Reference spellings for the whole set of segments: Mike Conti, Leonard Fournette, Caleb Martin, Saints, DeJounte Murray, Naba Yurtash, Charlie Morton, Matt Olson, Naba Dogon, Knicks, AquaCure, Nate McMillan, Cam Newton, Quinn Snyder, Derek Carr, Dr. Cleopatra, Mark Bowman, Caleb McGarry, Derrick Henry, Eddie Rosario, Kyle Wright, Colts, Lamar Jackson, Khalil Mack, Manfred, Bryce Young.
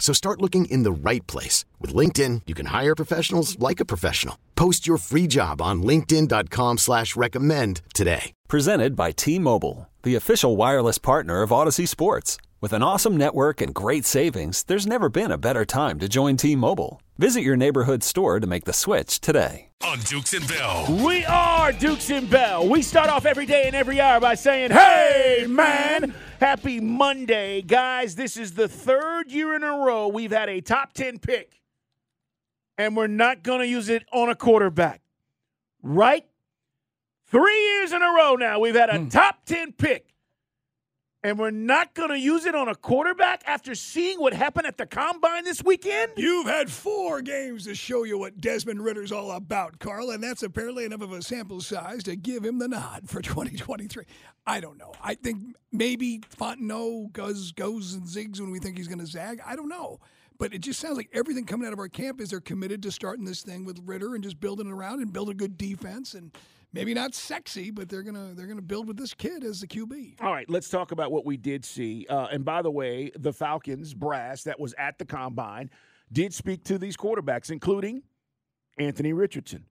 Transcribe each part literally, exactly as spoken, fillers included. So start looking in the right place. With LinkedIn, you can hire professionals like a professional. Post your free job on linkedin.com slash recommend today. Presented by T-Mobile, the official wireless partner of Odyssey Sports. With an awesome network and great savings, there's never been a better time to join T-Mobile. Visit your neighborhood store to make the switch today. On Dukes and Bell. We are Dukes and Bell. We start off every day and every hour by saying, hey, man, happy Monday. Guys, this is the third year in a row we've had a top ten pick, and we're not going to use it on a quarterback, right? Three years in a row now we've had a mm. top ten pick. And we're not going to use it on a quarterback after seeing what happened at the Combine this weekend? You've had four games to show you what Desmond Ridder's all about, Carl, and that's apparently enough of a sample size to give him the nod for twenty twenty-three. I don't know. I think maybe Fontenot goes, goes and zigs when we think he's going to zag. I don't know. But it just sounds like everything coming out of our camp is they're committed to starting this thing with Ridder and just building it around and build a good defense and – maybe not sexy, but they're gonna they're gonna build with this kid as the Q B. All right, let's talk about what we did see. Uh, and by the way, the Falcons brass that was at the Combine did speak to these quarterbacks, including Anthony Richardson.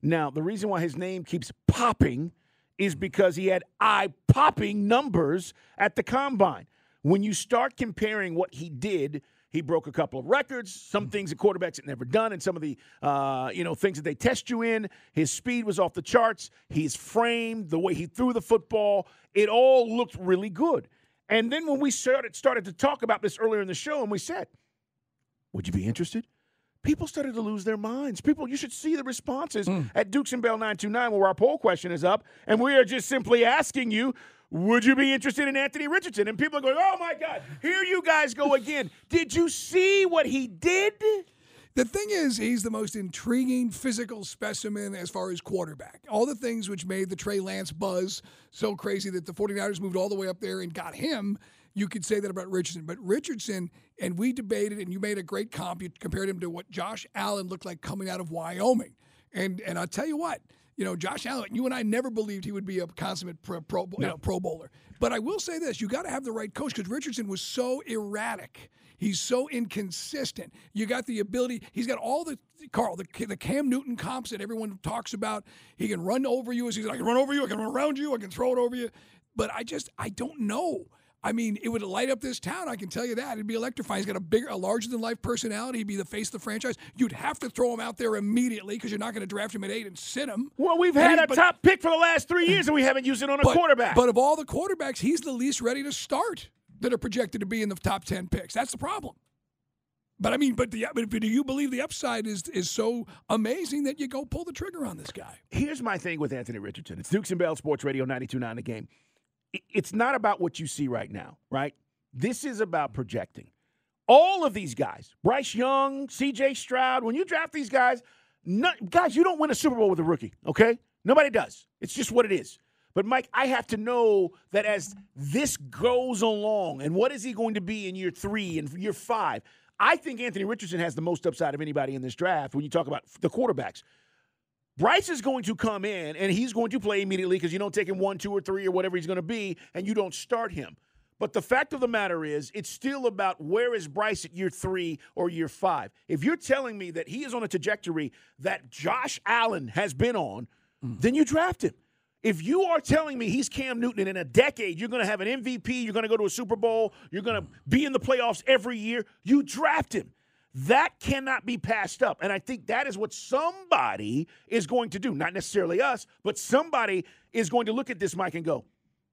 Now, the reason why his name keeps popping is because he had eye-popping numbers at the Combine. When you start comparing what he did, he broke a couple of records, some things that quarterbacks had never done, and some of the uh, you know things that they test you in. His speed was off the charts. He's framed, the way he threw the football. It all looked really good. And then when we started, started to talk about this earlier in the show, and we said, would you be interested? People started to lose their minds. People, you should see the responses mm. at Dukes and Bell nine two nine where our poll question is up, and we are just simply asking you, would you be interested in Anthony Richardson? And people are going, oh, my God, here you guys go again. Did you see what he did? The thing is, he's the most intriguing physical specimen as far as quarterback. All the things which made the Trey Lance buzz so crazy that the 49ers moved all the way up there and got him, you could say that about Richardson. But Richardson, and we debated, and you made a great comp. You compared him to what Josh Allen looked like coming out of Wyoming. And, and I'll tell you what. You know, Josh Allen, you and I never believed he would be a consummate pro, pro, no. you know, pro bowler. But I will say this. You got to have the right coach because Richardson was so erratic. He's so inconsistent. You got the ability. He's got all the, Carl, the, the Cam Newton comps that everyone talks about. He can run over you. He's like, I can run over you. I can run around you. I can throw it over you. But I just, I don't know. I mean, it would light up this town. I can tell you that. It'd be electrifying. He's got a bigger, a larger-than-life personality. He'd be the face of the franchise. You'd have to throw him out there immediately because you're not going to draft him at eight and sit him. Well, we've had a top pick for the last three years, and we haven't used it on a but, quarterback. But of all the quarterbacks, he's the least ready to start that are projected to be in the top ten picks. That's the problem. But, I mean, but, the, but do you believe the upside is is so amazing that you go pull the trigger on this guy? Here's my thing with Anthony Richardson. It's Dukes and Bell Sports Radio, ninety-two point nine The Game. It's not about what you see right now, right? This is about projecting. All of these guys, Bryce Young, C J. Stroud, when you draft these guys, not, guys, you don't win a Super Bowl with a rookie, okay? Nobody does. It's just what it is. But, Mike, I have to know that as this goes along, and what is he going to be in year three and year five, I think Anthony Richardson has the most upside of anybody in this draft when you talk about the quarterbacks. Bryce is going to come in, and he's going to play immediately because you don't take him one, two, or three, or whatever he's going to be, and you don't start him. But the fact of the matter is, it's still about where is Bryce at year three or year five. If you're telling me that he is on a trajectory that Josh Allen has been on, mm. then you draft him. If you are telling me he's Cam Newton and in a decade you're going to have an M V P, you're going to go to a Super Bowl, you're going to be in the playoffs every year, you draft him. That cannot be passed up, and I think that is what somebody is going to do. Not necessarily us, but somebody is going to look at this, Mike, and go,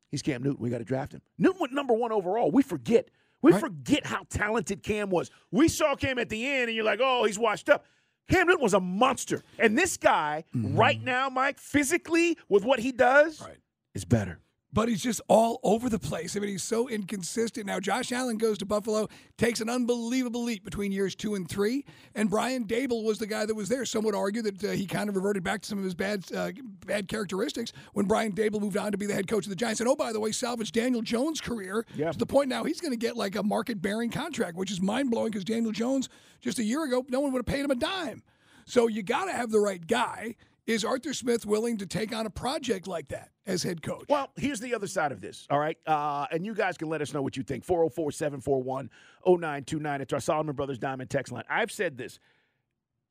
he's Cam Newton. We got to draft him. Newton went number one overall. We forget. We right. forget how talented Cam was. We saw Cam at the end, and you're like, oh, he's washed up. Cam Newton was a monster. And this guy mm-hmm. right now, Mike, physically with what he does right. is better. but he's just all over the place. I mean, he's so inconsistent. Now, Josh Allen goes to Buffalo, takes an unbelievable leap between years two and three, and Brian Daboll was the guy that was there. Some would argue that uh, he kind of reverted back to some of his bad uh, bad characteristics when Brian Daboll moved on to be the head coach of the Giants. And, oh, by the way, salvaged Daniel Jones' career yeah. to the point now he's going to get, like, a market-bearing contract, which is mind-blowing because Daniel Jones, just a year ago, no one would have paid him a dime. So you got to have the right guy. Is Arthur Smith willing to take on a project like that as head coach? Well, here's the other side of this, all right? Uh, and you guys can let us know what you think. four oh four, seven four one, oh nine two nine. It's our Solomon Brothers Diamond text line. I've said this.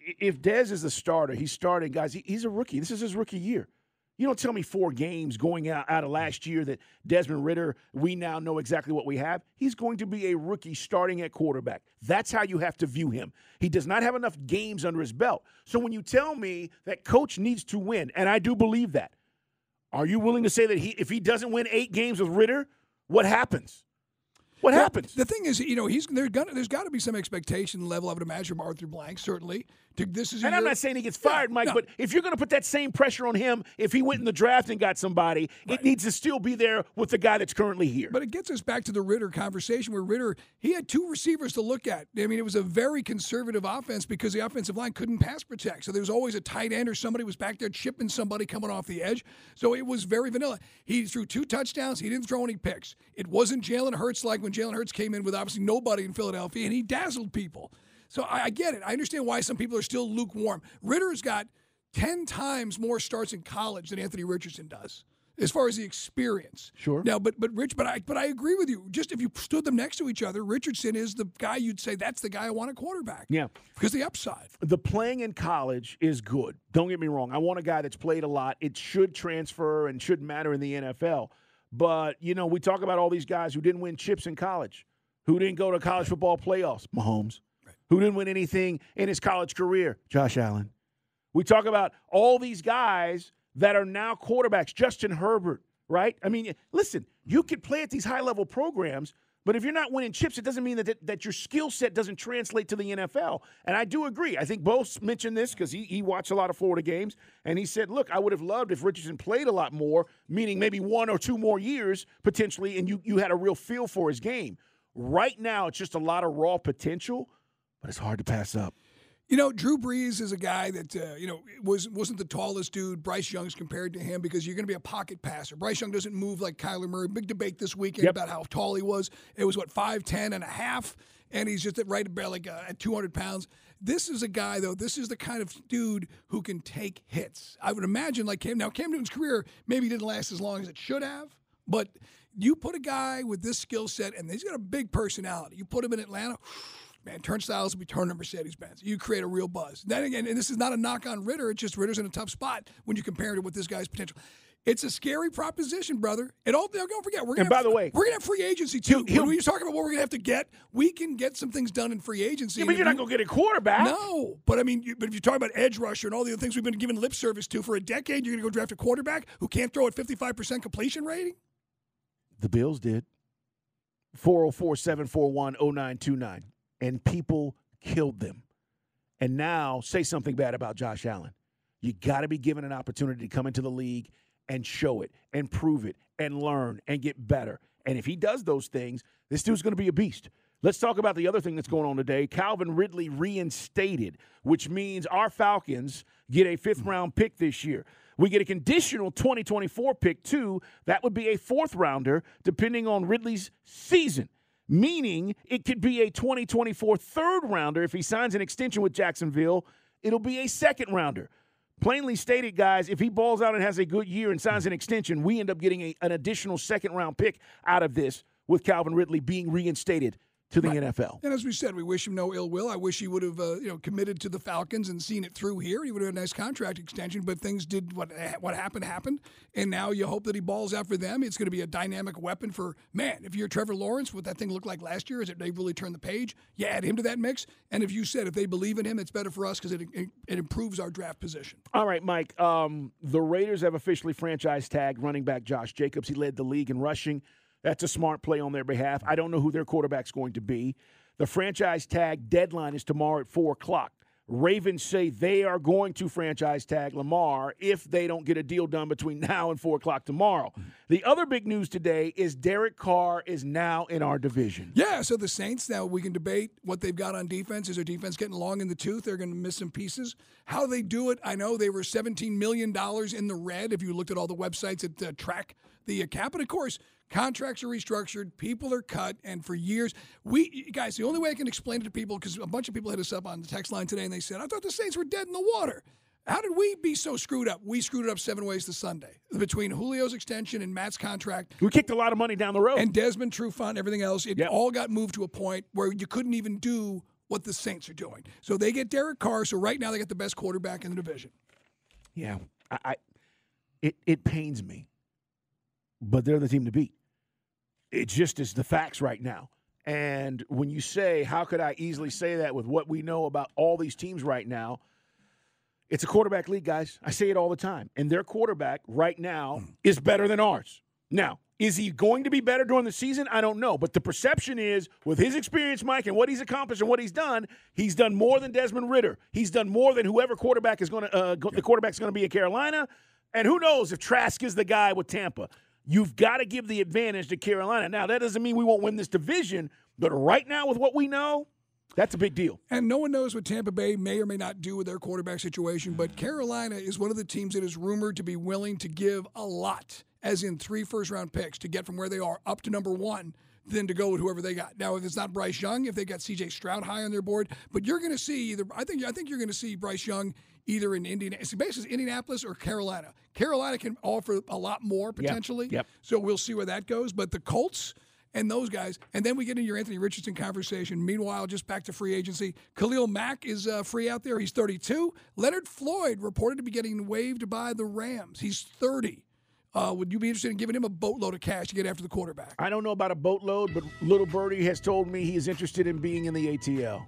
If Dez is a starter, he's starting, guys, he, he's a rookie. This is his rookie year. You don't tell me four games going out, out of last year that Desmond Ridder, we now know exactly what we have. He's going to be a rookie starting at quarterback. That's how you have to view him. He does not have enough games under his belt. So when you tell me that coach needs to win, and I do believe that, are you willing to say that he, if he doesn't win eight games with Ridder, what happens? What well, happens? The thing is, you know, he's there's gonna there's got to be some expectation level. I would imagine from Arthur Blank certainly. To, this is and year. I'm not saying he gets fired, yeah, Mike. No. But if you're going to put that same pressure on him, if he went in the draft and got somebody, right. It needs to still be there with the guy that's currently here. But it gets us back to the Ridder conversation, where Ridder he had two receivers to look at. I mean, it was a very conservative offense because the offensive line couldn't pass protect, so there was always a tight end or somebody was back there chipping somebody coming off the edge. So it was very vanilla. He threw two touchdowns. He didn't throw any picks. It wasn't Jalen Hurts like when Jalen Hurts came in with obviously nobody in Philadelphia, and he dazzled people. So I, I get it. I understand why some people are still lukewarm. Ridder's got ten times more starts in college than Anthony Richardson does, as far as the experience. Sure. Now, but but Rich, but I but I agree with you. Just if you stood them next to each other, Richardson is the guy you'd say that's the guy I want at quarterback. Yeah, because the upside. The playing in college is good. Don't get me wrong. I want a guy that's played a lot. It should transfer and should matter in the N F L. But, you know, we talk about all these guys who didn't win chips in college, who didn't go to college football playoffs, Mahomes, right. Who didn't win anything in his college career, Josh Allen. We talk about all these guys that are now quarterbacks, Justin Herbert, right? I mean, listen, you could play at these high-level programs, but if you're not winning chips, it doesn't mean that, that, that your skill set doesn't translate to the N F L. And I do agree. I think Bo mentioned this because he, he watched a lot of Florida games, and he said, look, I would have loved if Richardson played a lot more, meaning maybe one or two more years potentially, and you, you had a real feel for his game. Right now, it's just a lot of raw potential, but it's hard to pass up. You know, Drew Brees is a guy that, uh, you know, was, wasn't the tallest dude. Bryce Young's compared to him because you're going to be a pocket passer. Bryce Young doesn't move like Kyler Murray. Big debate this weekend yep. about how tall he was. It was, what, five ten and a half, and he's just at right about like uh, at two hundred pounds. This is a guy, though, this is the kind of dude who can take hits. I would imagine like Cam. Now, Cam Newton's career maybe didn't last as long as it should have, but you put a guy with this skill set, and he's got a big personality. You put him in Atlanta. Man, turnstiles will be turned in Mercedes-Benz. You create a real buzz. Then again, and this is not a knock on Ridder. It's just Ridder's in a tough spot when you compare it with this guy's potential. It's a scary proposition, brother. And all, don't forget, we're going to have free agency, too. When we were talking about what we're going to have to get, we can get some things done in free agency. Yeah, but you're not going to get a quarterback. No. But, I mean, you, but if you're talking about edge rusher and all the other things we've been giving lip service to for a decade, you're going to go draft a quarterback who can't throw at fifty-five percent completion rating? The Bills did. four oh four, seven four one, oh nine two nine. And people killed them. And now say something bad about Josh Allen. You got to be given an opportunity to come into the league and show it and prove it and learn and get better. And if he does those things, this dude's going to be a beast. Let's talk about the other thing that's going on today. Calvin Ridley reinstated, which means our Falcons get a fifth-round pick this year. We get a conditional twenty twenty-four pick, too. That would be a fourth-rounder, depending on Ridley's season. Meaning it could be a twenty twenty-four third-rounder. If he signs an extension with Jacksonville, it'll be a second-rounder. Plainly stated, guys, if he balls out and has a good year and signs an extension, we end up getting a, an additional second-round pick out of this with Calvin Ridley being reinstated to the right. N F L. And as we said, we wish him no ill will. I wish he would have uh, you know, committed to the Falcons and seen it through here. He would have had a nice contract extension, but things did what, what happened happened. And now you hope that he balls out for them. It's going to be a dynamic weapon for, man, if you're Trevor Lawrence, what that thing looked like last year, is it they've really turned the page? You add him to that mix. And if you said if they believe in him, it's better for us because it, it it improves our draft position. All right, Mike, um, the Raiders have officially franchise tagged running back Josh Jacobs. He led the league in rushing. That's a smart play on their behalf. I don't know who their quarterback's going to be. The franchise tag deadline is tomorrow at four o'clock. Ravens say they are going to franchise tag Lamar if they don't get a deal done between now and four o'clock tomorrow. The other big news today is Derek Carr is now in our division. Yeah, so the Saints, now we can debate what they've got on defense. Is their defense getting long in the tooth? They're going to miss some pieces. How they do it, I know they were seventeen million dollars in the red if you looked at all the websites that uh, track the uh, cap. And, of course, contracts are restructured, people are cut, and for years, we guys, the only way I can explain it to people, because a bunch of people hit us up on the text line today and they said, I thought the Saints were dead in the water. How did we be so screwed up? We screwed it up seven ways to Sunday. Between Julio's extension and Matt's contract. We kicked a lot of money down the road. And Desmond, Trufant, everything else. It yep. all got moved to a point where you couldn't even do what the Saints are doing. So they get Derek Carr. So right now they got the best quarterback in the division. Yeah. I, I it, it pains me. But they're the team to beat. It just is the facts right now. And when you say, how could I easily say that with what we know about all these teams right now? It's a quarterback league, guys. I say it all the time. And their quarterback right now is better than ours. Now, is he going to be better during the season? I don't know. But the perception is, with his experience, Mike, and what he's accomplished and what he's done, he's done more than Desmond Ridder. He's done more than whoever quarterback is going to uh, – the quarterback's going to be in Carolina. And who knows if Trask is the guy with Tampa. You've got to give the advantage to Carolina. Now, that doesn't mean we won't win this division, but right now with what we know – that's a big deal. And no one knows what Tampa Bay may or may not do with their quarterback situation, but Carolina is one of the teams that is rumored to be willing to give a lot, as in three first-round picks, to get from where they are up to number one than to go with whoever they got. Now, if it's not Bryce Young, if they got C J. Stroud high on their board, but you're going to see either I think I think you're going to see Bryce Young either in Indianapolis, basically Indianapolis or Carolina. Carolina can offer a lot more potentially, yep. Yep. so we'll see where that goes. But the Colts – and those guys. And then we get into your Anthony Richardson conversation. Meanwhile, just back to free agency. Khalil Mack is uh, free out there. He's thirty-two. Leonard Floyd reported to be getting waived by the Rams. He's thirty. Uh, would you be interested in giving him a boatload of cash to get after the quarterback? I don't know about a boatload, but Little Birdie has told me he is interested in being in the A T L.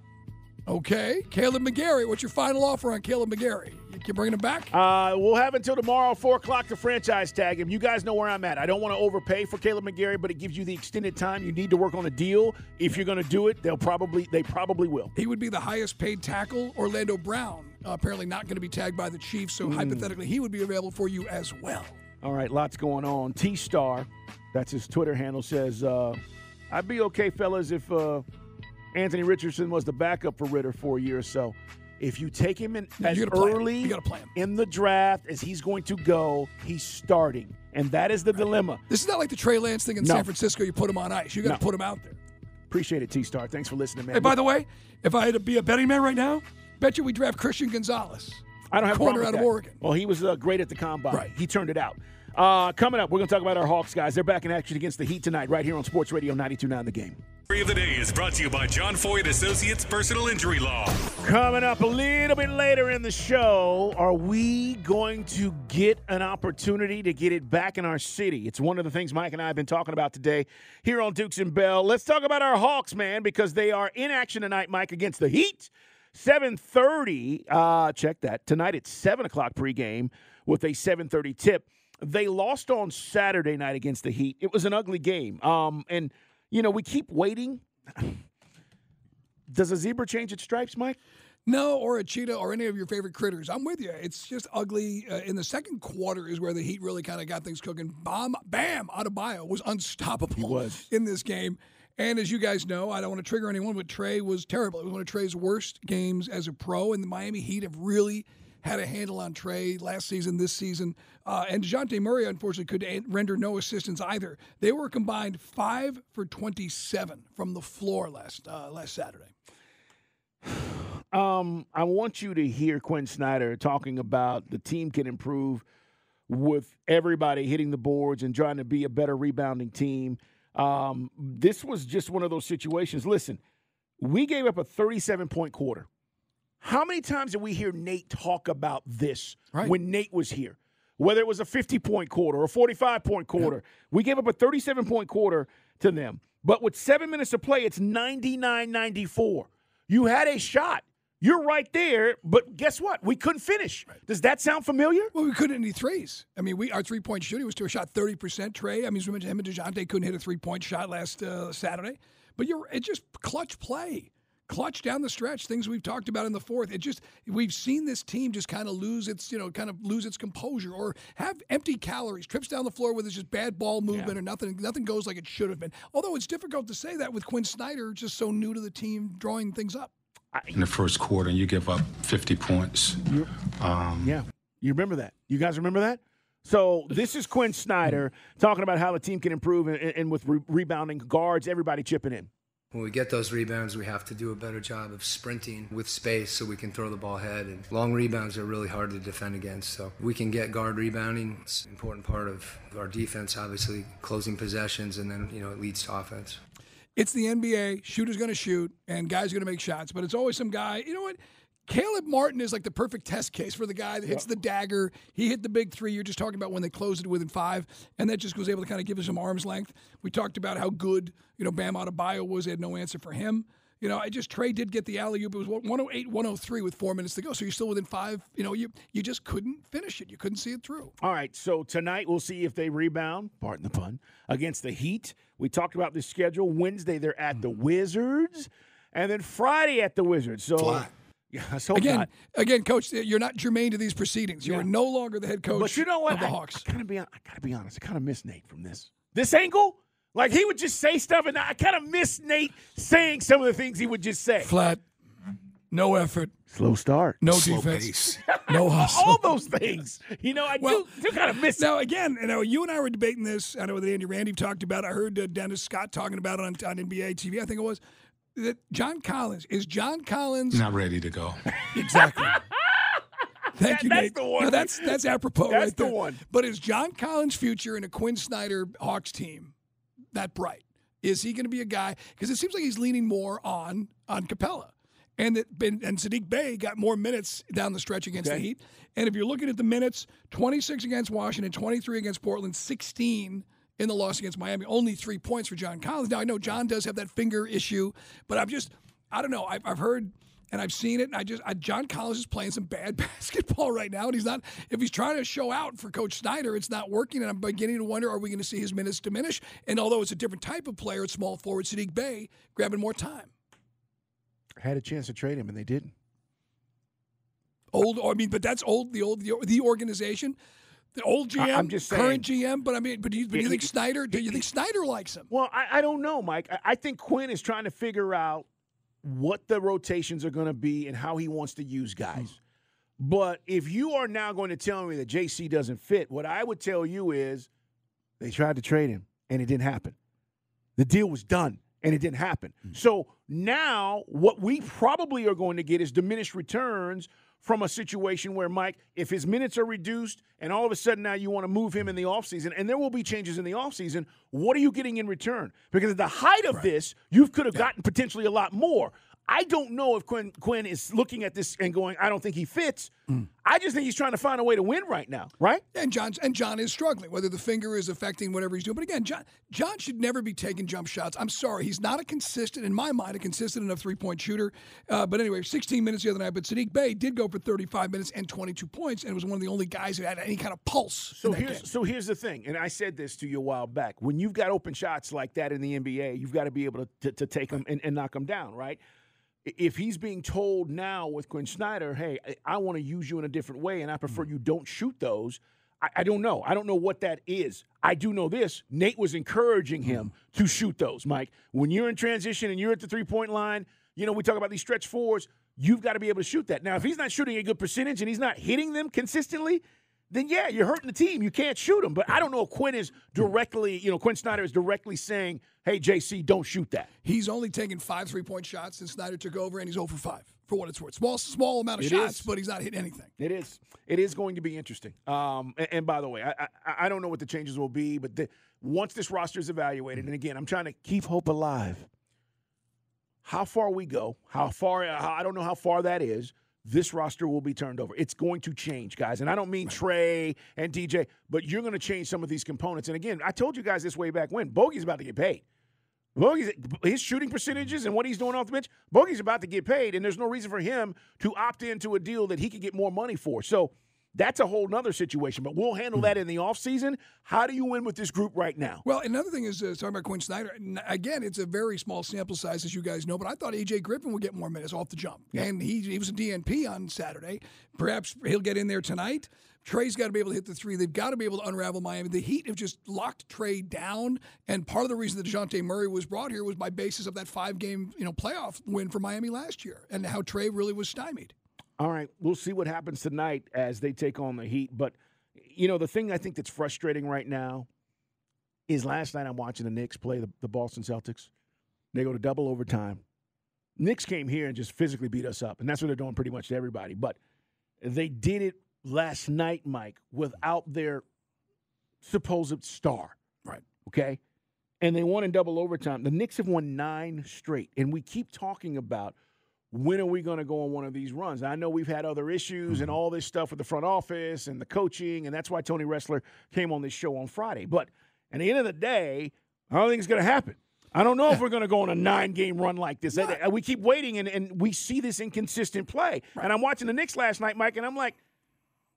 Okay. Caleb McGarry, what's your final offer on Caleb McGarry? You bringing him back? Uh, we'll have until tomorrow, four o'clock, to franchise tag him. You guys know where I'm at. I don't want to overpay for Caleb McGarry, but it gives you the extended time you need to work on a deal. If you're going to do it, they'll probably they probably will. He would be the highest-paid tackle. Orlando Brown, uh, apparently not going to be tagged by the Chiefs, so mm. hypothetically he would be available for you as well. All right, lots going on. T-Star, that's his Twitter handle, says, uh, I'd be okay, fellas, if uh, Anthony Richardson was the backup for Ridder for a year or so. If you take him in as early in the draft as he's going to go, he's starting. And that is the right. dilemma. This is not like the Trey Lance thing in no. San Francisco. You put him on ice. You got to no. put him out there. Appreciate it, T-Star. Thanks for listening, man. Hey, by the way, if I had to be a betting man right now, bet you we draft Christian Gonzalez. I don't have a problem with that. Corner out of Oregon. Well, he was uh, great at the combine. Right. He turned it out. Uh, coming up, we're going to talk about our Hawks, guys. They're back in action against the Heat tonight right here on Sports Radio ninety-two point nine The Game. Free of the Day is brought to you by John Foyd Associates Personal Injury Law. Coming up a little bit later in the show, are we going to get an opportunity to get it back in our city? It's one of the things Mike and I have been talking about today here on Dukes and Bell. Let's talk about our Hawks, man, because they are in action tonight, Mike, against the Heat. seven thirty, uh, check that, tonight at seven o'clock pregame with a seven thirty tip. They lost on Saturday night against the Heat. It was an ugly game, um, and – you know, we keep waiting. Does a zebra change its stripes, Mike? No, or a cheetah or any of your favorite critters. I'm with you. It's just ugly. Uh, in the second quarter is where the Heat really kind of got things cooking. Bam, Bam Adebayo was unstoppable he was. in this game. And as you guys know, I don't want to trigger anyone, but Trey was terrible. It was one of Trey's worst games as a pro, and the Miami Heat have really had a handle on Trey last season, this season. Uh, and DeJounte Murray, unfortunately, could render no assistance either. They were combined five for twenty-seven from the floor last uh, last Saturday. Um, I want you to hear Quinn Snyder talking about the team can improve with everybody hitting the boards and trying to be a better rebounding team. Um, this was just one of those situations. Listen, we gave up a thirty-seven-point quarter. How many times did we hear Nate talk about this right. when Nate was here? Whether it was a fifty-point quarter or a forty-five-point quarter. Yeah. We gave up a thirty-seven-point quarter to them. But with seven minutes to play, it's ninety-nine ninety-four. You had a shot. You're right there, but guess what? We couldn't finish. Right. Does that sound familiar? Well, we couldn't hit any threes. I mean, we our three-point shooting was to a shot thirty percent, Trey. I mean, him and DeJounte couldn't hit a three-point shot last uh, Saturday. But you're it just clutch play. clutch down the stretch, things we've talked about in the fourth. It just, we've seen this team just kind of lose its, you know, kind of lose its composure or have empty calories, trips down the floor where there's just bad ball movement yeah. or nothing, nothing goes like it should have been. Although it's difficult to say that with Quinn Snyder just so new to the team, drawing things up. In the first quarter, you give up fifty points. Um, yeah, you remember that. You guys remember that? So this is Quinn Snyder talking about how the team can improve and, and with re- rebounding guards, everybody chipping in. When we get those rebounds, we have to do a better job of sprinting with space so we can throw the ball ahead. And long rebounds are really hard to defend against. So we can get guard rebounding. It's an important part of our defense, obviously, closing possessions, and then, you know, it leads to offense. It's the N B A. Shooter's going to shoot, and guys are going to make shots. But it's always some guy, you know what? Caleb Martin is like the perfect test case for the guy that hits the dagger. He hit the big three. You're just talking about when they closed it within five, and that just was able to kind of give us some arm's length. We talked about how good, you know, Bam Adebayo was. They had no answer for him. You know, I just Trey did get the alley-oop. It was one oh eight one oh three with four minutes to go, so you're still within five. You know, you you just couldn't finish it. You couldn't see it through. All right, so tonight we'll see if they rebound, pardon the pun, against the Heat. We talked about the schedule. Wednesday they're at the Wizards, and then Friday at the Wizards. So. Fly. Yeah, so again, not. again, Coach, you're not germane to these proceedings. You yeah. are no longer the head coach but you know what? of the I, Hawks. I gotta be, I gotta be honest. I kind of miss Nate from this this angle. Like he would just say stuff, and I kind of miss Nate saying some of the things he would just say. Flat, no effort, slow start, no slow defense, pace. no hustle, all those things. You know, I well, do, do kind of miss. Now it. again, you know, you and I were debating this. I know that Andy Randy talked about it. I heard uh, Dennis Scott talking about it on, on N B A T V. I think it was. That John Collins is John Collins not ready to go? Exactly. Thank that, you, that's Nate. The one. No, that's that's apropos. That's right the there. one. But is John Collins' future in a Quinn Snyder Hawks team that bright? Is he going to be a guy? Because it seems like he's leaning more on on Capella, and that and, and Sadiq Bey got more minutes down the stretch against okay. the Heat. And if you're looking at the minutes, twenty-six against Washington, twenty-three against Portland, sixteen. In the loss against Miami, only three points for John Collins. Now, I know John does have that finger issue, but I'm just, I don't know. I've, I've heard and I've seen it, and I just, I, John Collins is playing some bad basketball right now, and he's not, if he's trying to show out for Coach Snyder, it's not working, and I'm beginning to wonder, are we going to see his minutes diminish? And although it's a different type of player, it's small forward, Sadiq Bey grabbing more time. I had a chance to trade him, and they didn't. Old, I mean, but that's old, the old, the, the organization. The old G M, I'm just saying, current G M, but I mean, but do you, but do you think it, Snyder? Do you think it, Snyder likes him? Well, I, I don't know, Mike. I, I think Quinn is trying to figure out what the rotations are going to be and how he wants to use guys. Mm-hmm. But if you are now going to tell me that J C doesn't fit, what I would tell you is they tried to trade him and it didn't happen. The deal was done and it didn't happen. Mm-hmm. So now what we probably are going to get is diminished returns. From a situation where, Mike, if his minutes are reduced and all of a sudden now you want to move him in the offseason, and there will be changes in the offseason, what are you getting in return? Because at the height of right. this, you could have yeah. gotten potentially a lot more. I don't know if Quinn, Quinn is looking at this and going, I don't think he fits. Mm. I just think he's trying to find a way to win right now, right? And John's, and John is struggling, whether the finger is affecting whatever he's doing. But again, John John should never be taking jump shots. I'm sorry. He's not a consistent, in my mind, a consistent enough three-point shooter. Uh, but anyway, sixteen minutes the other night. But Sadiq Bey did go for thirty-five minutes and twenty-two points, and was one of the only guys who had any kind of pulse. So here's, so here's the thing, and I said this to you a while back. When you've got open shots like that in the N B A, you've got to be able to, to, to take them and, and knock them down, right? If he's being told now with Quinn Snyder, hey, I want to use you in a different way and I prefer you don't shoot those, I, I don't know. I don't know what that is. I do know this. Nate was encouraging him to shoot those, Mike. When you're in transition and you're at the three-point line, you know, we talk about these stretch fours, you've got to be able to shoot that. Now, if he's not shooting a good percentage and he's not hitting them consistently, then, yeah, you're hurting the team. You can't shoot them. But I don't know if Quinn is directly, you know, Quinn Snyder is directly saying, hey, J C, don't shoot that. He's only taken five three-point shots since Snyder took over, and he's zero for five, for what it's worth. Small small amount of it shots, is. But he's not hitting anything. It is. It is going to be interesting. Um, and, and by the way, I, I, I don't know what the changes will be, but the, once this roster is evaluated, and again, I'm trying to keep hope alive. How far we go, how far, I don't know how far that is. This roster will be turned over. It's going to change, guys. And I don't mean right. Trey and D J, but you're going to change some of these components. And again, I told you guys this way back when. Bogey's about to get paid. Bogey's, his shooting percentages and what he's doing off the bench, Bogey's about to get paid, and there's no reason for him to opt into a deal that he could get more money for. So That's a whole nother situation, but we'll handle that in the offseason. How do you win with this group right now? Well, another thing is, uh, talking about Quinn Snyder, again, it's a very small sample size, as you guys know, but I thought A J. Griffin would get more minutes off the jump. Yeah. And he, he was a D N P on Saturday. Perhaps he'll get in there tonight. Trey's got to be able to hit the three. They've got to be able to unravel Miami. The Heat have just locked Trey down, and part of the reason that DeJounte Murray was brought here was by basis of that five-game you know, playoff win for Miami last year and how Trey really was stymied. All right, we'll see what happens tonight as they take on the Heat. But, you know, the thing I think that's frustrating right now is last night I'm watching the Knicks play the, the Boston Celtics. They go to double overtime. Knicks came here and just physically beat us up, and that's what they're doing pretty much to everybody. But they did it last night, Mike, without their supposed star. Right. Okay? And they won in double overtime. The Knicks have won nine straight, and we keep talking about when are we going to go on one of these runs? I know we've had other issues and all this stuff with the front office and the coaching, and that's why Tony Ressler came on this show on Friday. But at the end of the day, I don't think it's going to happen. I don't know if we're going to go on a nine-game run like this. What? We keep waiting, and, and we see this inconsistent play. Right. And I'm watching the Knicks last night, Mike, and I'm like,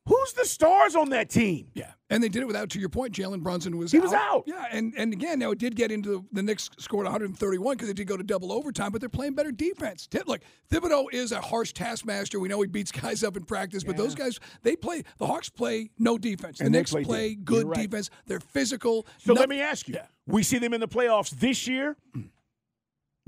who's the stars on that team? Yeah, and they did it without, to your point, Jalen Brunson was he out. He was out. Yeah, and, and again, now it did get into the, the Knicks scored one thirty-one because they did go to double overtime, but they're playing better defense. Look, Thibodeau is a harsh taskmaster. We know he beats guys up in practice, yeah. but those guys, they play, the Hawks play no defense. The and Knicks play, play good right. defense. They're physical. So no, let me ask you, yeah. we see them in the playoffs this year.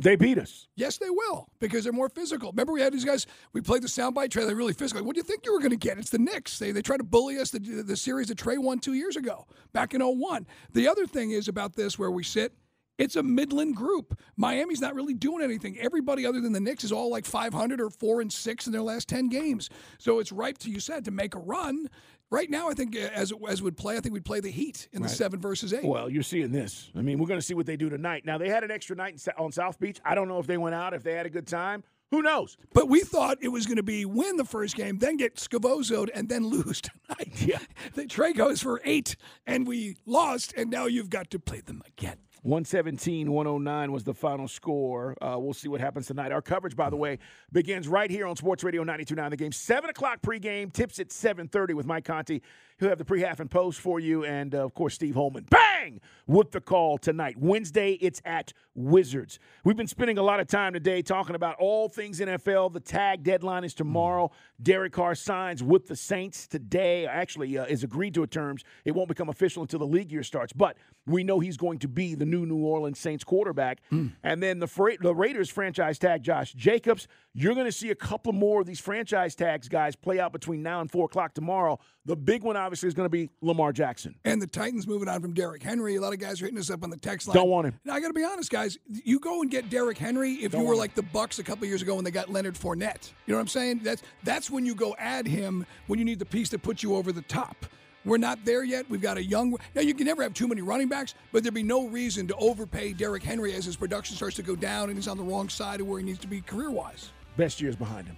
They beat us. Yes, they will, because they're more physical. Remember we had these guys, we played the soundbite Trey, they're really physical. Like, what do you think you were going to get? It's the Knicks. They they try to bully us, the, the series that Trey won two years ago, back in oh one. The other thing is about this where we sit, it's a Midland group. Miami's not really doing anything. Everybody other than the Knicks is all like five hundred or four and six in their last ten games. So it's ripe, to you said, to make a run. Right now, I think as as would play, I think we'd play the Heat in right. the seven versus eight. Well, you're seeing this. I mean, we're going to see what they do tonight. Now, they had an extra night on South Beach. I don't know if they went out, if they had a good time. Who knows? But we thought it was going to be win the first game, then get scavozoed, and then lose tonight. Yeah. Trey goes for eight, and we lost, and now you've got to play them again. one seventeen to one oh nine was the final score. Uh, we'll see what happens tonight. Our coverage, by the way, begins right here on Sports Radio ninety-two point nine The Game. seven o'clock pregame, tips at seven thirty with Mike Conti. He'll have the pre-half and post for you. And, uh, of course, Steve Holman. Bang! With the call tonight. Wednesday, it's at Wizards. We've been spending a lot of time today talking about all things N F L. The tag deadline is tomorrow. Derek Carr signs with the Saints today. Actually, uh, is agreed to a terms. It won't become official until the league year starts. But we know he's going to be the new New Orleans Saints quarterback. Mm. And then the, fra- the Raiders franchise tag Josh Jacobs. You're going to see a couple more of these franchise tags, guys, play out between now and four o'clock tomorrow. The big one, obviously, is going to be Lamar Jackson. And the Titans moving on from Derrick Henry. A lot of guys are hitting us up on the text line. Don't want him. And I got to be honest, guys. You go and get Derrick Henry if Don't you were like the Bucks a couple years ago when they got Leonard Fournette. You know what I'm saying? That's, that's when you go add him, when you need the piece that puts you over the top. We're not there yet. We've got a young – now, you can never have too many running backs, but there'd be no reason to overpay Derrick Henry as his production starts to go down and he's on the wrong side of where he needs to be career-wise. Best years behind him.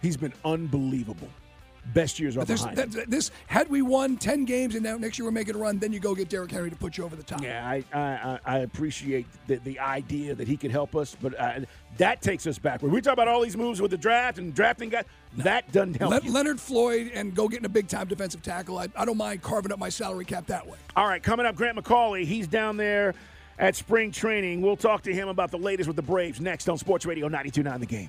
He's been unbelievable. Best years are behind that, him. This, had we won ten games and now next year we're making a run, then you go get Derrick Henry to put you over the top. Yeah, I I, I appreciate the, the idea that he could help us, but I, that takes us backward. We talk about all these moves with the draft and drafting guys. No. That doesn't help. Let, Leonard Floyd and go getting a big-time defensive tackle. I, I don't mind carving up my salary cap that way. All right, coming up, Grant McCauley. He's down there at spring training. We'll talk to him about the latest with the Braves next on Sports Radio ninety-two point nine The Game.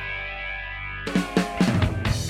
it.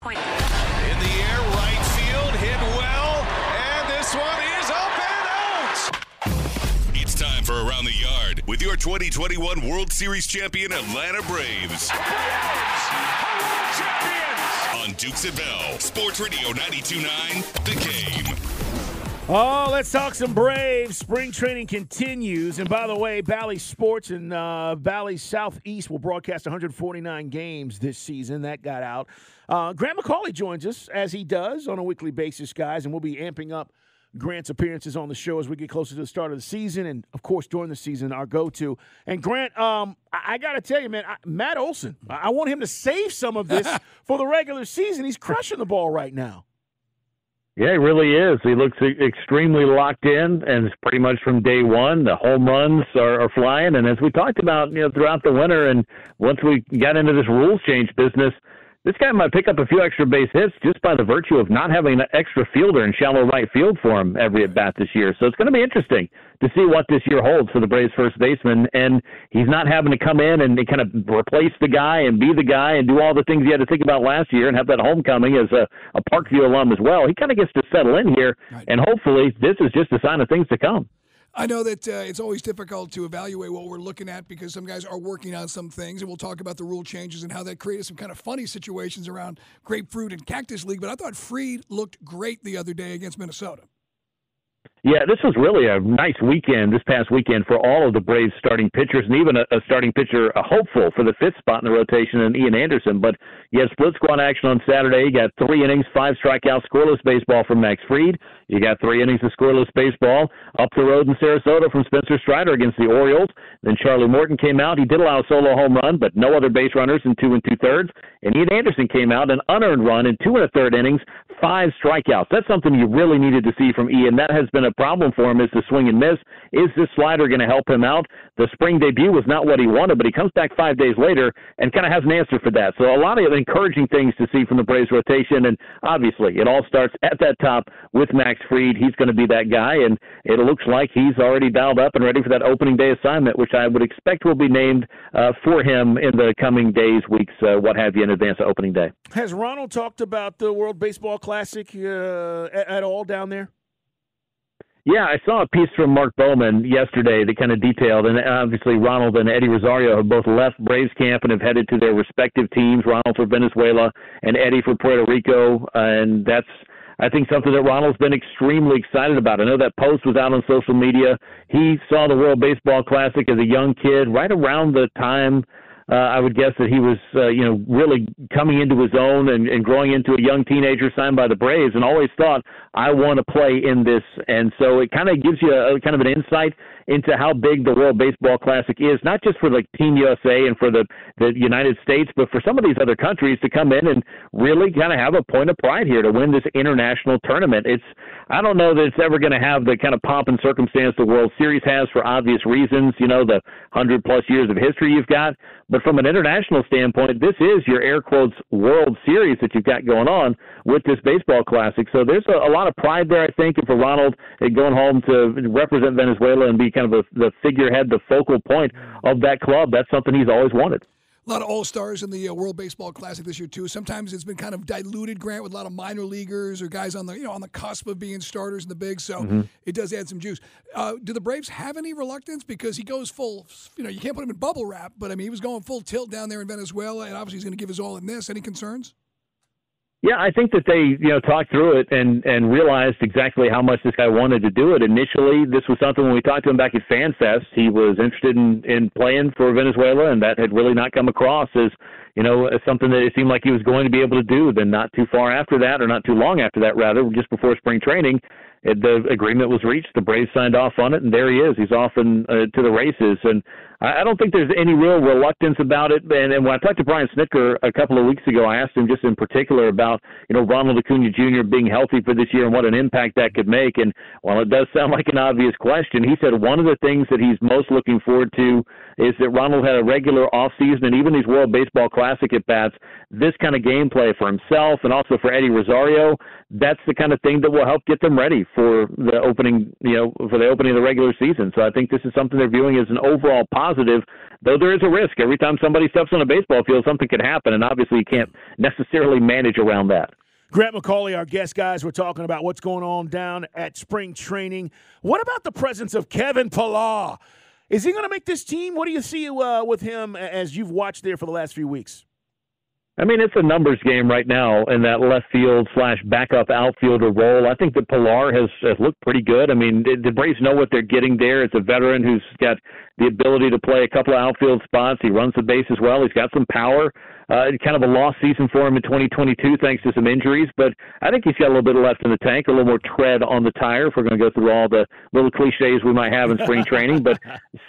Point. In the air, right field, hit well, and this one is open out! It's time for Around the Yard with your twenty twenty-one World Series champion Atlanta Braves. Champions! On Dukes and Bell, Sports Radio ninety-two point nine, The Game. Oh, let's talk some Braves. Spring training continues. And by the way, Bally Sports and uh, Bally Southeast will broadcast one hundred forty-nine games this season. That got out. Uh, Grant McCauley joins us, as he does, on a weekly basis, guys. And we'll be amping up Grant's appearances on the show as we get closer to the start of the season. And, of course, during the season, our go-to. And, Grant, um, I, I got to tell you, man, I, Matt Olson, I-, I want him to save some of this for the regular season. He's crushing the ball right now. Yeah, he really is. He looks extremely locked in, and it's pretty much from day one. The home runs are, are flying, and as we talked about, you know, throughout the winter, and once we got into this rules change business, this guy might pick up a few extra base hits just by the virtue of not having an extra fielder in shallow right field for him every at bat this year. So it's going to be interesting to see what this year holds for the Braves first baseman, and he's not having to come in and kind of replace the guy and be the guy and do all the things he had to think about last year and have that homecoming as a, a Parkview alum as well. He kind of gets to settle in here, right, and hopefully this is just a sign of things to come. I know that uh, it's always difficult to evaluate what we're looking at because some guys are working on some things, and we'll talk about the rule changes and how that created some kind of funny situations around Grapefruit and Cactus League, but I thought Fried looked great the other day against Minnesota. Yeah, this was really a nice weekend, this past weekend, for all of the Braves starting pitchers, and even a, a starting pitcher, a hopeful for the fifth spot in the rotation, and Ian Anderson. But you have split squad action on Saturday. You got three innings, five strikeouts, scoreless baseball from Max Fried. You got three innings of scoreless baseball up the road in Sarasota from Spencer Strider against the Orioles. Then Charlie Morton came out. He did allow a solo home run, but no other base runners in two and two-thirds. And Ian Anderson came out, an unearned run in two and a third innings, five strikeouts. That's something you really needed to see from Ian. That has been a problem for him, is the swing and miss. Is this slider going to help him out? The spring debut was not what he wanted, but he comes back five days later and kind of has an answer for that. So a lot of encouraging things to see from the Braves rotation, and obviously it all starts at that top with Max Fried. He's going to be that guy, and it looks like he's already dialed up and ready for that opening day assignment, which I would expect will be named uh, for him in the coming days, weeks, uh, what have you, in advance of opening day. Has Ronald talked about the World Baseball Classic uh, at all down there? Yeah, I saw a piece from Mark Bowman yesterday that kind of detailed, and obviously Ronald and Eddie Rosario have both left Braves camp and have headed to their respective teams, Ronald for Venezuela and Eddie for Puerto Rico, and that's, I think, something that Ronald's been extremely excited about. I know that post was out on social media. He saw the World Baseball Classic as a young kid right around the time Uh, I would guess that he was, uh, you know, really coming into his own and, and growing into a young teenager signed by the Braves, and always thought, I want to play in this. And so it kind of gives you a, kind of an insight into how big the World Baseball Classic is, not just for like Team U S A and for the, the United States, but for some of these other countries to come in and really kind of have a point of pride here to win this international tournament. It's, I don't know that it's ever going to have the kind of pomp and circumstance the World Series has, for obvious reasons, you know, the one hundred plus years of history you've got. But from an international standpoint, this is your air quotes World Series that you've got going on with this baseball classic. So there's a, a lot of pride there, I think, and for Ronald going home to represent Venezuela and be kind of a, the figurehead, the focal point of that club, that's something he's always wanted. A lot of all-stars in the uh, World Baseball Classic this year, too. Sometimes it's been kind of diluted, Grant, with a lot of minor leaguers or guys on the, you know, on the cusp of being starters in the big, so mm-hmm. it does add some juice. Uh, do the Braves have any reluctance? Because he goes full, you know, you can't put him in bubble wrap, but, I mean, he was going full tilt down there in Venezuela, and obviously he's going to give his all in this. Any concerns? Yeah, I think that they, you know, talked through it and, and realized exactly how much this guy wanted to do it. Initially, this was something when we talked to him back at FanFest, he was interested in, in playing for Venezuela, and that had really not come across as, you know, as something that it seemed like he was going to be able to do. Then not too far after that, or not too long after that, rather, just before spring training, the agreement was reached. The Braves signed off on it, and there he is. He's off in, uh, to the races. And I don't think there's any real reluctance about it. And, and when I talked to Brian Snitker a couple of weeks ago, I asked him just in particular about, you know, Ronald Acuña Junior being healthy for this year and what an impact that could make. And while it does sound like an obvious question, he said one of the things that he's most looking forward to is that Ronald had a regular offseason and even these World Baseball Classic at-bats, this kind of gameplay for himself and also for Eddie Rosario. That's the kind of thing that will help get them ready for the opening, you know, for the opening of the regular season. So I think this is something they're viewing as an overall positive, though there is a risk. Every time somebody steps on a baseball field, something can happen, and obviously you can't necessarily manage around that. Grant McCauley, our guest, guys, we're talking about what's going on down at spring training. What about the presence of Kevin Pillar? Is he going to make this team? What do you see uh, with him as you've watched there for the last few weeks? I mean, it's a numbers game right now in that left field slash backup outfielder role. I think that Pillar has, has looked pretty good. I mean, the Braves know what they're getting there. It's a veteran who's got the ability to play a couple of outfield spots. He runs the base as well. He's got some power. Uh, kind of a lost season for him in twenty twenty-two thanks to some injuries, but I think he's got a little bit left in the tank, a little more tread on the tire if we're going to go through all the little cliches we might have in spring training. But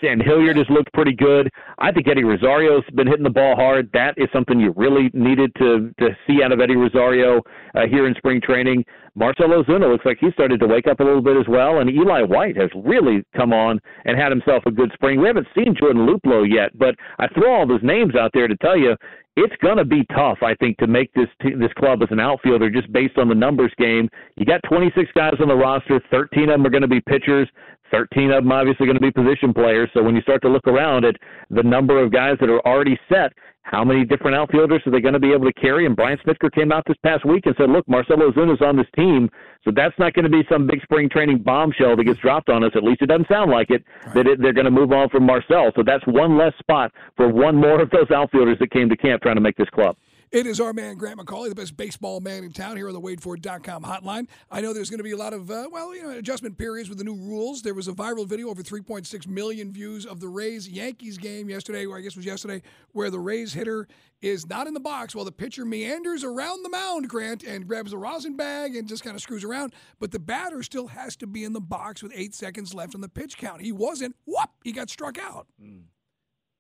Sam Hilliard has looked pretty good. I think Eddie Rosario's been hitting the ball hard. That is something you really needed to, to see out of Eddie Rosario uh, here in spring training. Marcell Ozuna looks like he started to wake up a little bit as well, and Eli White has really come on and had himself a good spring. We haven't seen Jordan Luplow yet, but I throw all those names out there to tell you it's going to be tough, I think, to make this t- this club as an outfielder just based on the numbers game. You got twenty-six guys on the roster. thirteen of them are going to be pitchers. thirteen of them obviously going to be position players. So when you start to look around at the number of guys that are already set, how many different outfielders are they going to be able to carry? And Brian Snitker came out this past week and said, look, Marcell Ozuna's on this team, so that's not going to be some big spring training bombshell that gets dropped on us. At least it doesn't sound like it, that it, they're going to move on from Marcell. So that's one less spot for one more of those outfielders that came to camp trying to make this club. It is our man, Grant McCauley, the best baseball man in town here on the Wade Ford dot com hotline. I know there's going to be a lot of, uh, well, you know, adjustment periods with the new rules. There was a viral video, over three point six million views, of the Rays-Yankees game yesterday, or I guess it was yesterday, where the Rays hitter is not in the box while the pitcher meanders around the mound, Grant, and grabs a rosin bag and just kind of screws around. But the batter still has to be in the box with eight seconds left on the pitch count. He wasn't. Whoop! He got struck out. Mm.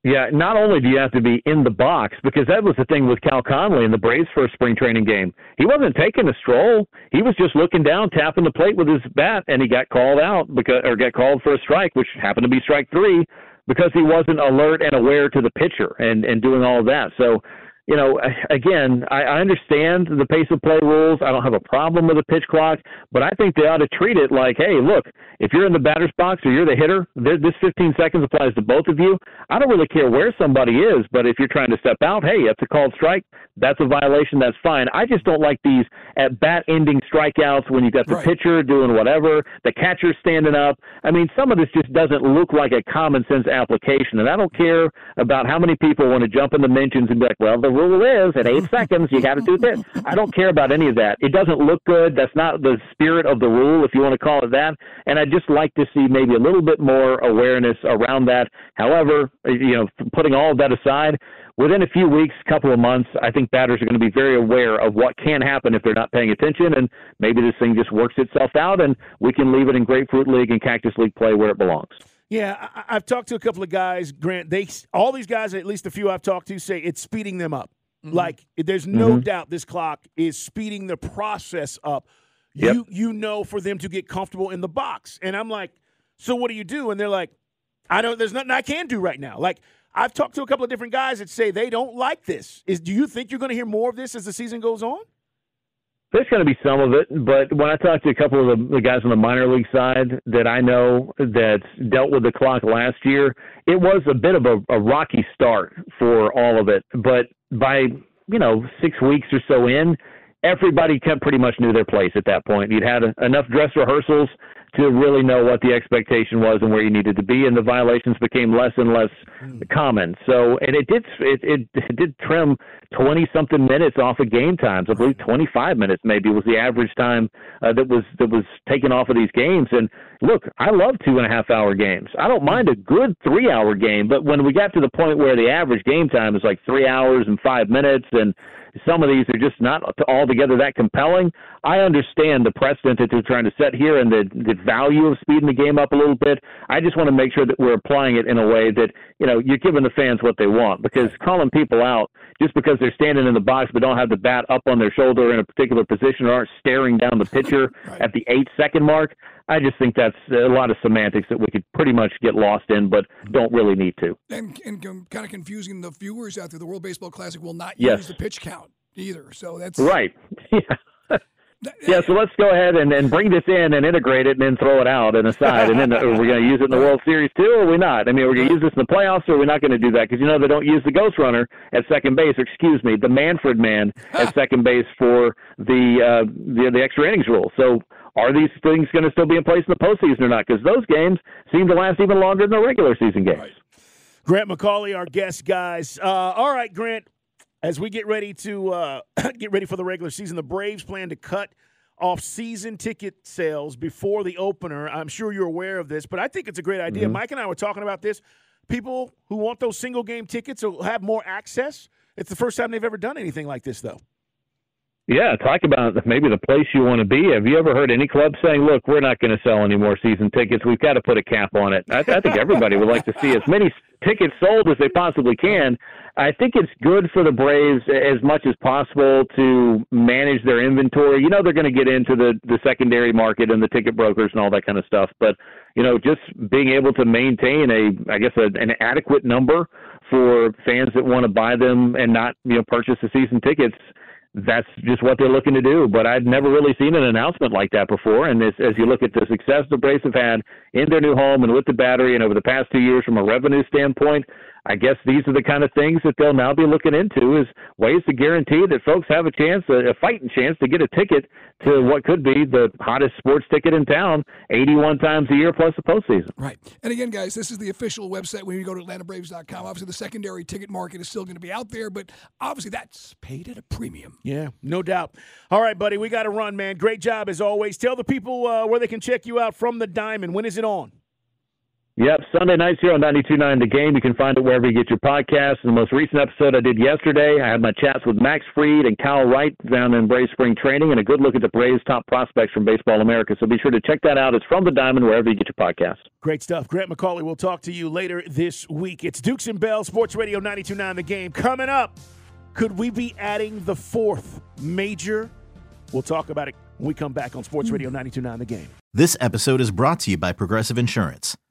Yeah, not only do you have to be in the box, because that was the thing with Cal Conley in the Braves' first spring training game. He wasn't taking a stroll. He was just looking down, tapping the plate with his bat, and he got called out because, or got called for a strike, which happened to be strike three, because he wasn't alert and aware to the pitcher and, and doing all of that. So, you know, again, I, I understand the pace of play rules. I don't have a problem with the pitch clock, but I think they ought to treat it like, hey, look, if you're in the batter's box or you're the hitter, this fifteen seconds applies to both of you. I don't really care where somebody is, but if you're trying to step out, hey, that's a called strike. That's a violation. That's fine. I just don't like these at-bat-ending strikeouts when you've got the right pitcher doing whatever, the catcher standing up. I mean, some of this just doesn't look like a common-sense application, and I don't care about how many people want to jump in the mentions and be like, well, the rule is at eight seconds, you got to do this. I don't care about any of that. It doesn't look good. That's not the spirit of the rule, if you want to call it that, and I'd just like to see maybe a little bit more awareness around that. However, you know, putting all of that aside, within a few weeks, couple of months, I think batters are going to be very aware of what can happen if they're not paying attention, and maybe this thing just works itself out, and we can leave it in Grapefruit League and Cactus League play where it belongs. Yeah, I- I've talked to a couple of guys, Grant. They all these guys, at least a few I've talked to, say it's speeding them up. Mm-hmm. Like, there's no mm-hmm. doubt this clock is speeding the process up. Yep. You you know, for them to get comfortable in the box. And I'm like, so what do you do? And they're like, I don't. There's nothing I can do right now. Like, I've talked to a couple of different guys that say they don't like this. Is do you think you're going to hear more of this as the season goes on? There's going to be some of it, but when I talked to a couple of the guys on the minor league side that I know that dealt with the clock last year, it was a bit of a, a rocky start for all of it. But by, you know, six weeks or so in, everybody kept pretty much knew their place at that point. You'd had a, enough dress rehearsals to really know what the expectation was and where you needed to be, and the violations became less and less common. So, and it did it, it, it did trim twenty-something minutes off of game times. I believe twenty-five minutes maybe was the average time uh, that was that was taken off of these games. And look, I love two-and-a-half-hour games. I don't mind a good three-hour game, but when we got to the point where the average game time is like three hours and five minutes and some of these are just not altogether that compelling. I understand the precedent that they're trying to set here and the, the value of speeding the game up a little bit. I just want to make sure that we're applying it in a way that, you know, you're giving the fans what they want, because calling people out just because they're standing in the box but don't have the bat up on their shoulder in a particular position or aren't staring down the pitcher right at the eight-second mark, I just think that's a lot of semantics that we could pretty much get lost in, but don't really need to. And, and kind of confusing the viewers out there. The World Baseball Classic will not yes. use the pitch count either. So that's right. Yeah. Yeah, so let's go ahead and, and bring this in and integrate it and then throw it out and aside. And then the, are we going to use it in the World Series too, or are we not? I mean, are we going to use this in the playoffs, or are we not going to do that? Because, you know, they don't use the ghost runner at second base, or excuse me, the Manfred man at second base for the, uh, the, the extra innings rule. So are these things going to still be in place in the postseason or not? Because those games seem to last even longer than the regular season games. Right. Grant McCauley, our guest, guys. Uh, all right, Grant. As we get ready to uh, get ready for the regular season, the Braves plan to cut off season ticket sales before the opener. I'm sure you're aware of this, but I think it's a great idea. Mm-hmm. Mike and I were talking about this. People who want those single-game tickets will have more access. It's the first time they've ever done anything like this, though. Yeah, talk about maybe the place you want to be. Have you ever heard any club saying, look, we're not going to sell any more season tickets. We've got to put a cap on it. I, I think everybody would like to see as many tickets sold as they possibly can. I think it's good for the Braves as much as possible to manage their inventory. You know, they're going to get into the, the secondary market and the ticket brokers and all that kind of stuff. But, you know, just being able to maintain a, I guess, a, an adequate number for fans that want to buy them and not, you know, purchase the season tickets. That's just what they're looking to do, but I've never really seen an announcement like that before. And as, as you look at the success the Braves have had in their new home and with the Battery and over the past two years from a revenue standpoint, I guess these are the kind of things that they'll now be looking into, is ways to guarantee that folks have a chance, a, a fighting chance to get a ticket to what could be the hottest sports ticket in town eighty-one times a year plus the postseason. Right. And again, guys, this is the official website when you go to Atlanta Braves dot com. Obviously, the secondary ticket market is still going to be out there, but obviously that's paid at a premium. Yeah, no doubt. All right, buddy, we got to run, man. Great job as always. Tell the people uh, where they can check you out from the Diamond. When is it on? Yep, Sunday nights here on ninety-two point nine The Game. You can find it wherever you get your podcasts. And the most recent episode I did yesterday, I had my chats with Max Fried and Kyle Wright down in Braves spring training and a good look at the Braves' top prospects from Baseball America. So be sure to check that out. It's from the Diamond, wherever you get your podcast. Great stuff. Grant McCauley, we'll talk to you later this week. It's Dukes and Bell, Sports Radio ninety-two point nine The Game. Coming up, could we be adding the fourth major? We'll talk about it when we come back on Sports Radio ninety-two point nine The Game. This episode is brought to you by Progressive Insurance.